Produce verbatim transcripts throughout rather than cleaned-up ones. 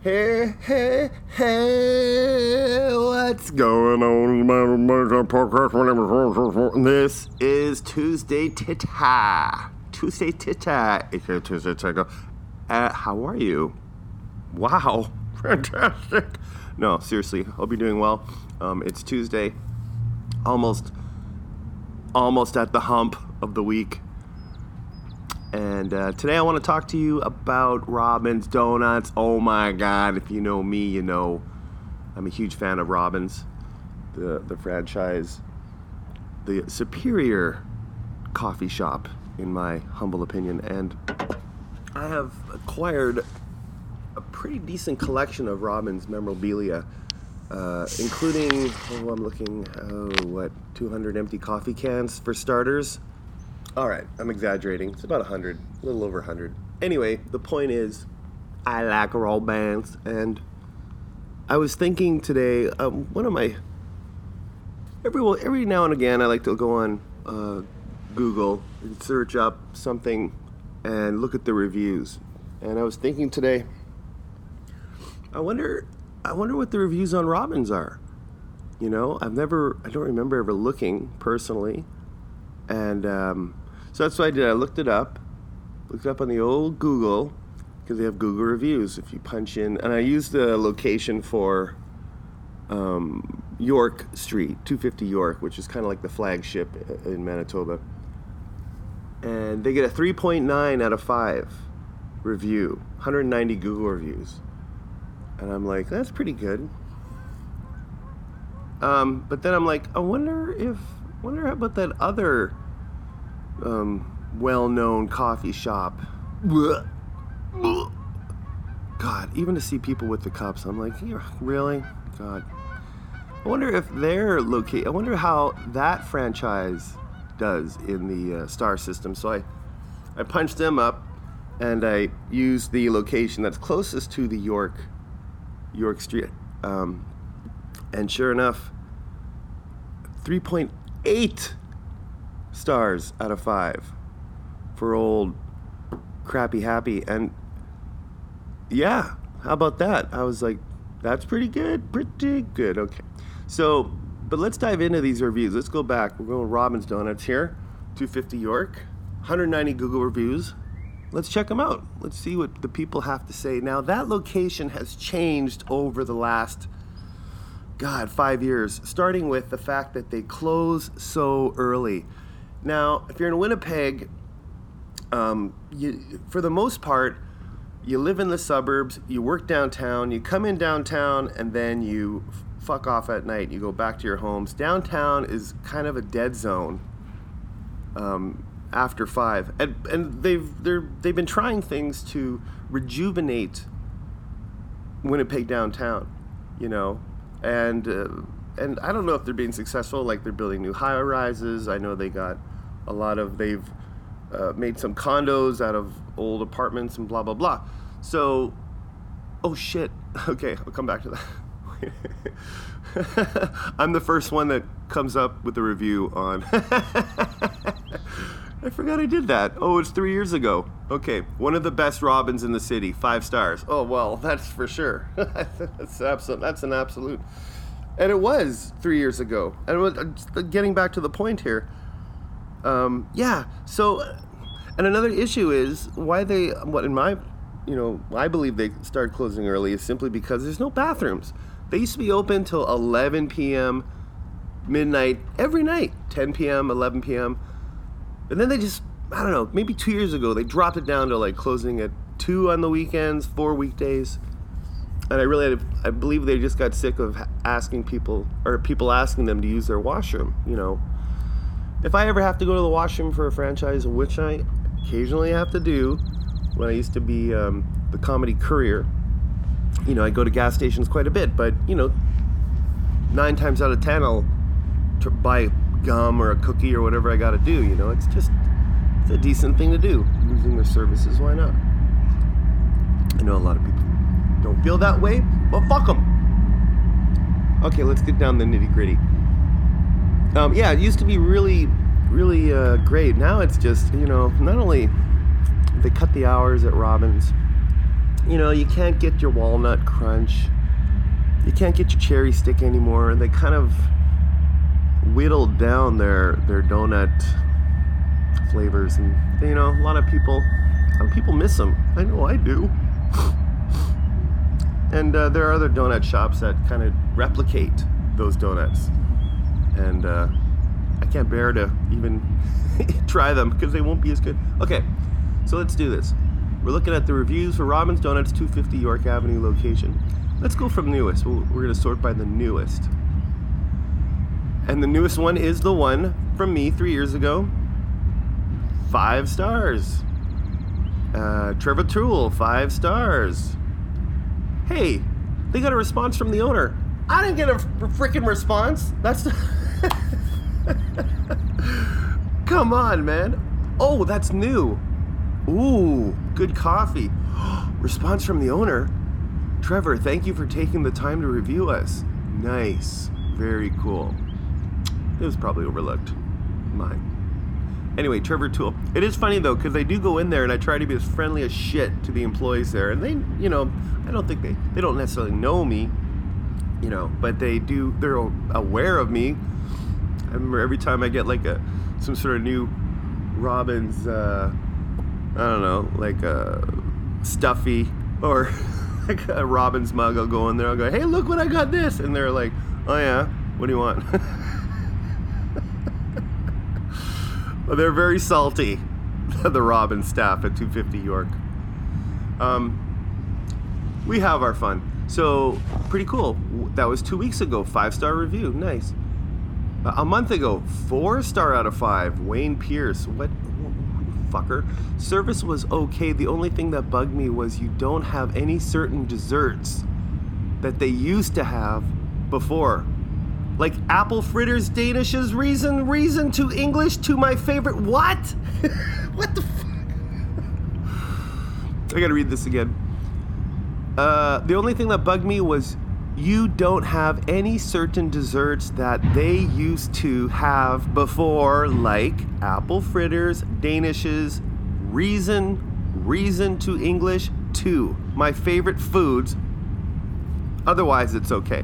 Hey, hey, hey, what's going on? This is Tuesday Tita. Tuesday Tita. It's your Tuesday Tita. Uh, how are you? Wow, fantastic. No, seriously, hope you're doing well. Um, it's Tuesday, almost, almost at the hump of the week. And uh, today I want to talk to you about Robin's Donuts. Oh my God, if you know me, you know I'm a huge fan of Robin's, the, the franchise, the superior coffee shop, in my humble opinion. And I have acquired a pretty decent collection of Robin's memorabilia, uh, including, oh, I'm looking, oh, what, two hundred empty coffee cans for starters? All right, I'm exaggerating. It's about one hundred, a little over one hundred. Anyway, the point is, I like Robin's, and I was thinking today, um, one of my, every, every now and again, I like to go on uh, Google and search up something and look at the reviews. And I was thinking today, I wonder, I wonder what the reviews on Robin's are. You know, I've never, I don't remember ever looking personally. And um, so that's what I did. I looked it up, looked it up on the old Google, because they have Google reviews if you punch in. And I used the location for um, York Street, two fifty York, which is kind of like the flagship in Manitoba. And they get a three point nine out of five review, one hundred ninety Google reviews. And I'm like, that's pretty good. Um, but then I'm like, I wonder if... wonder about that other um, well-known coffee shop. God, even to see people with the cups, I'm like, really? God. I wonder if they're located. I wonder how that franchise does in the uh, star system. So I, I punched them up, and I used the location that's closest to the York, York Street, um, and sure enough, three point eight stars out of five for old Crappy Happy. And yeah, how about that? I was like, that's pretty good, pretty good. Okay, so, but let's dive into these reviews. Let's go back. We're going with Robin's Donuts here, two fifty York, one hundred ninety Google reviews. Let's check them out. Let's see what the people have to say. Now, that location has changed over the last God, five years, starting with the fact that they close so early. Now, if you're in Winnipeg, um, you, for the most part, you live in the suburbs, you work downtown, you come in downtown, and then you fuck off at night. You go back to your homes. Downtown is kind of a dead zone um, after five, and, and they've they're they've been trying things to rejuvenate Winnipeg downtown, you know. And uh, and I don't know if they're being successful. Like, they're building new high rises. I know they got a lot of they've uh, made some condos out of old apartments and blah blah blah. So, oh shit. Okay, I'll come back to that. I'm the first one that comes up with a review on. I forgot I did that. Oh, it's three years ago. Okay, one of the best Robins in the city, five stars. Oh, well, that's for sure. that's, absolute, that's an absolute. And it was three years ago. And getting back to the point here, um, yeah. So, and another issue is why they, what in my, you know, I believe they started closing early is simply because there's no bathrooms. They used to be open till eleven p.m., midnight, every night, ten p.m., eleven p.m., and then they just, I don't know, maybe two years ago, they dropped it down to like closing at two on the weekends, four weekdays. And I really, had, I believe they just got sick of asking people, or people asking them to use their washroom, you know. If I ever have to go to the washroom for a franchise, which I occasionally have to do, when I used to be um, the comedy courier, you know, I go to gas stations quite a bit, but, you know, nine times out of ten, I'll t- buy gum or a cookie or whatever I gotta do, you know. It's just, it's a decent thing to do. Using their services, why not? I know a lot of people don't feel that way, but fuck them. Okay, let's get down to the nitty gritty. Um, yeah, it used to be really, really uh, great. Now it's just, you know, not only they cut the hours at Robin's, you know, you can't get your walnut crunch. You can't get your cherry stick anymore. They kind of whittled down their, their donut flavors. And, you know, a lot of people, and people miss them. I know I do. And uh, there are other donut shops that kind of replicate those donuts. And uh, I can't bear to even try them because they won't be as good. Okay, so let's do this. We're looking at the reviews for Robin's Donuts, two fifty York Avenue location. Let's go from newest. We're going to sort by the newest. And the newest one is the one from me three years ago. Five stars. Uh, Trevor Toole, five stars. Hey, they got a response from the owner. I didn't get a freaking response. That's... Come on, man. Oh, that's new. Ooh, good coffee. Response from the owner. Trevor, thank you for taking the time to review us. Nice. Very cool. It was probably overlooked. Mine. Anyway, Trevor Toole. It is funny, though, because I do go in there and I try to be as friendly as shit to the employees there. And they, you know, I don't think they, they don't necessarily know me, you know, but they do, they're aware of me. I remember every time I get, like, a some sort of new Robin's, uh, I don't know, like a stuffy or... Like a Robin's mug, I'll go in there, I'll go, hey, look what I got this. And they're like, oh yeah, what do you want? Well, they're very salty, the Robin staff at two fifty York. Um, we have our fun. So, pretty cool. That was two weeks ago, five-star review, nice. A month ago, four-star out of five, Wayne Pierce. What? Fucker. Service was okay. The only thing that bugged me was you don't have any certain desserts that they used to have before. Like apple fritters, danishes, reason, reason to English, to my favorite. What? What the fuck? I gotta read this again. Uh, the only thing that bugged me was you don't have any certain desserts that they used to have before, like apple fritters, danishes, reason, reason to English, two. My favorite foods. Otherwise, it's okay.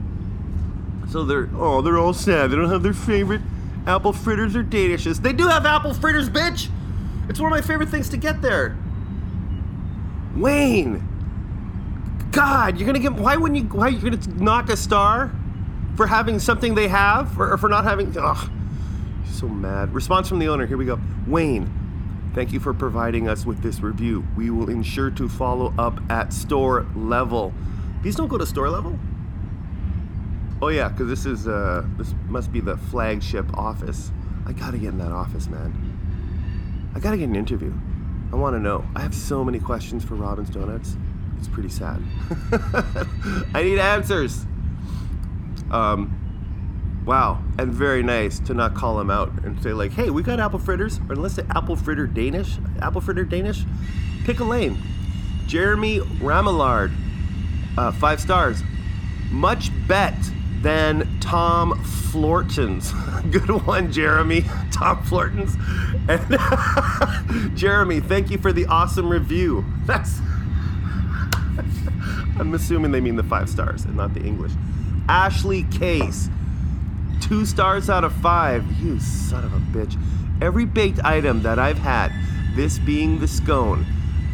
So they're, oh, they're all sad. They don't have their favorite apple fritters or danishes. They do have apple fritters, bitch! It's one of my favorite things to get there. Wayne! God, you're gonna get. Why wouldn't you? Why you're gonna knock a star for having something they have, or, or for not having? Ugh, so mad. Response from the owner. Here we go. Wayne, thank you for providing us with this review. We will ensure to follow up at store level. These don't go to store level. Oh yeah, because this is uh, this must be the flagship office. I gotta get in that office, man. I gotta get an interview. I want to know. I have so many questions for Robin's Donuts. It's pretty sad. I need answers. Um, wow, and very nice to not call them out and say like, hey, we got apple fritters, or unless it's apple fritter Danish, apple fritter Danish, pick a lane. Jeremy Ramillard, uh, five stars. Much bet than Tom Florton's. Good one, Jeremy. Tom Florton's. And Jeremy, thank you for the awesome review. That's... I'm assuming they mean the five stars and not the English. Ashley Case, two stars out of five. You son of a bitch. Every baked item that I've had, this being the scone,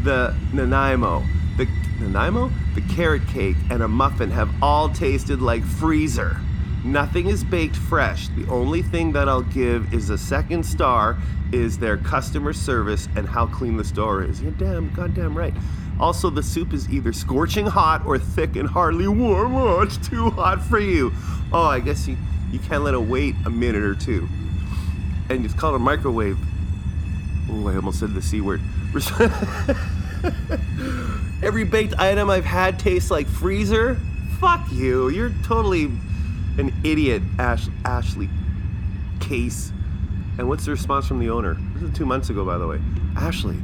the Nanaimo, the Nanaimo, the carrot cake, and a muffin have all tasted like freezer. Nothing is baked fresh. The only thing that I'll give is a second star is their customer service and how clean the store is. You're damn goddamn right. Also, the soup is either scorching hot or thick and hardly warm. Oh, it's too hot for you. Oh, I guess you, you can't let it wait a minute or two. And it's called a microwave. Oh, I almost said the C word. Every baked item I've had tastes like freezer. Fuck you. You're totally an idiot, Ash, Ashley Case. And what's the response from the owner? This is two months ago, by the way. Ashley,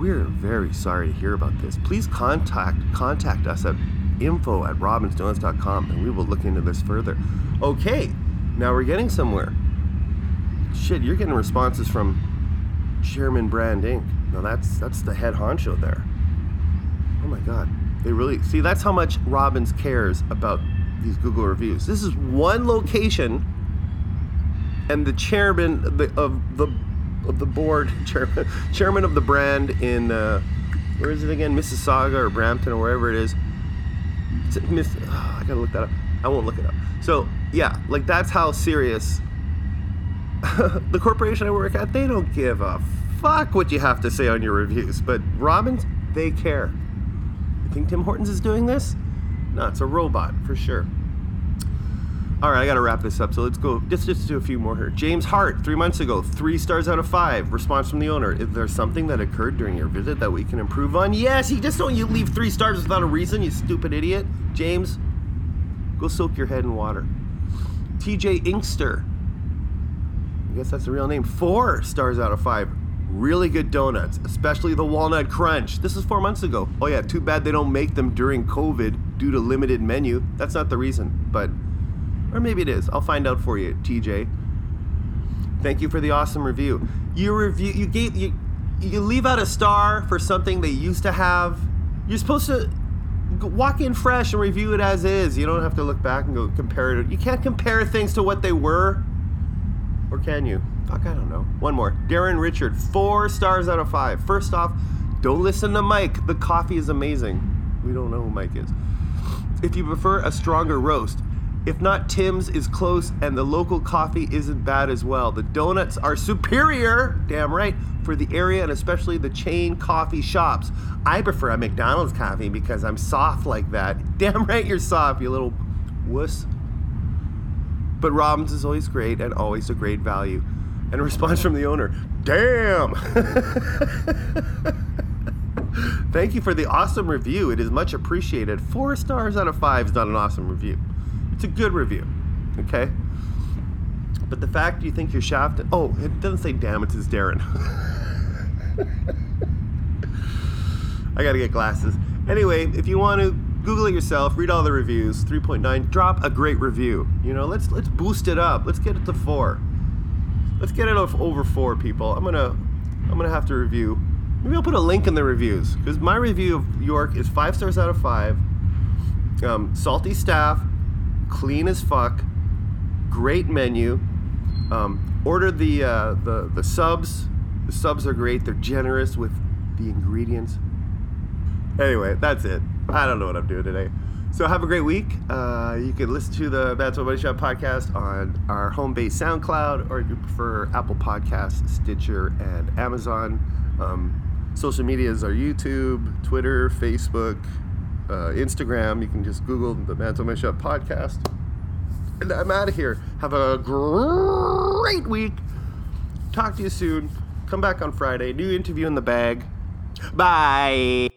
we're very sorry to hear about this. Please contact contact us at info at robinsdonuts dot com and we will look into this further. Okay, now we're getting somewhere. Shit, you're getting responses from Sherman Brand Incorporated. Now that's that's the head honcho there. Oh my God. They really see that's how much Robin's cares about these Google reviews. This is one location, and the chairman of the of the, of the board, chairman, chairman of the brand in uh, where is it again, Mississauga or Brampton or wherever it is. It's Miss, oh, I gotta look that up. I won't look it up. So yeah, like that's how serious the corporation I work at. They don't give a fuck what you have to say on your reviews, but Robin's, they care. You think Tim Hortons is doing this? No, it's a robot for sure. All right, I gotta wrap this up. So let's go. Just, just do a few more here. James Hart, three months ago, three stars out of five. Response from the owner: is there something that occurred during your visit that we can improve on? Yes. You just don't. You leave three stars without a reason. You stupid idiot, James. Go soak your head in water. T J Inkster, I guess that's the real name. Four stars out of five. Really good donuts, especially the walnut crunch. This is four months ago. Oh yeah, too bad they don't make them during COVID due to limited menu. That's not the reason, but, or maybe it is. I'll find out for you, T J. Thank you for the awesome review. You review, you gave, you, you leave out a star for something they used to have. You're supposed to walk in fresh and review it as is. You don't have to look back and go compare it. You can't compare things to what they were, or can you? Fuck, I don't know. One more. Darren Richard, four stars out of five. First off, don't listen to Mike. The coffee is amazing. We don't know who Mike is. If you prefer a stronger roast, if not, Tim's is close, and the local coffee isn't bad as well. The donuts are superior, damn right, for the area and especially the chain coffee shops. I prefer a McDonald's coffee because I'm soft like that. Damn right you're soft, you little wuss. But Robin's is always great and always a great value. And a response from the owner: damn! Thank you for the awesome review. It is much appreciated. Four stars out of five is not an awesome review. It's a good review, okay? But the fact you think you're shafted... Oh, it doesn't say damn, it says Darren. I gotta get glasses. Anyway, if you want to Google it yourself, read all the reviews, three point nine, drop a great review. You know, let's let's boost it up. Let's get it to four. Let's get it off over four, people. I'm gonna, I'm gonna have to review. Maybe I'll put a link in the reviews, because my review of York is five stars out of five. Um, salty staff, clean as fuck, great menu. Um, order the uh, the the subs. The subs are great. They're generous with the ingredients. Anyway, that's it. I don't know what I'm doing today. So have a great week. Uh, you can listen to the Manitoba Money Shot podcast on our home base SoundCloud, or if you prefer Apple Podcasts, Stitcher, and Amazon. Um, social medias are YouTube, Twitter, Facebook, uh, Instagram. You can just Google the Manitoba Money Shot podcast. And I'm out of here. Have a great week. Talk to you soon. Come back on Friday. New interview in the bag. Bye.